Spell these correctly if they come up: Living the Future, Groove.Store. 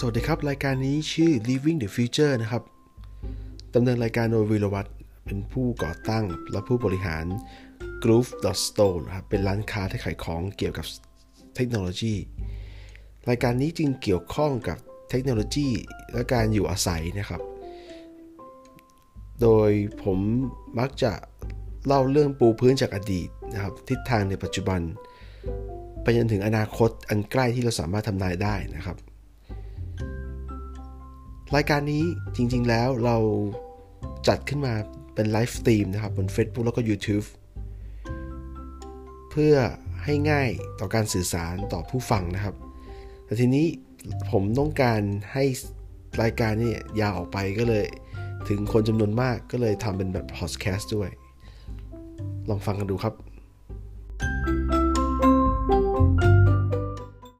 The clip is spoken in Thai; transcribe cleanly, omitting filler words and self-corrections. สวัสดีครับรายการนี้ชื่อ Living the Future นะครับดำเนินรายการโดยวิรวัฒน์เป็นผู้ก่อตั้งและผู้บริหาร Groove.Store นะครับเป็นร้านค้าที่ขายของเกี่ยวกับเทคโนโลยีรายการนี้จึงเกี่ยวข้องกับเทคโนโลยีและการอยู่อาศัยนะครับโดยผมมักจะเล่าเรื่องปูพื้นจากอดีตนะครับทิศทางในปัจจุบันไปจนถึงอนาคตอันใกล้ที่เราสามารถทำนายได้นะครับรายการนี้จริงๆแล้วเราจัดขึ้นมาเป็นไลฟ์สตรีมนะครับบน Facebook แล้วก็ YouTube เพื่อให้ง่ายต่อการสื่อสารต่อผู้ฟังนะครับแต่ทีนี้ผมต้องการให้รายการนี้ยาวออกไปก็เลยถึงคนจำนวนมากก็เลยทำเป็นแบบพอดแคสต์ด้วยลองฟังกันดูครับ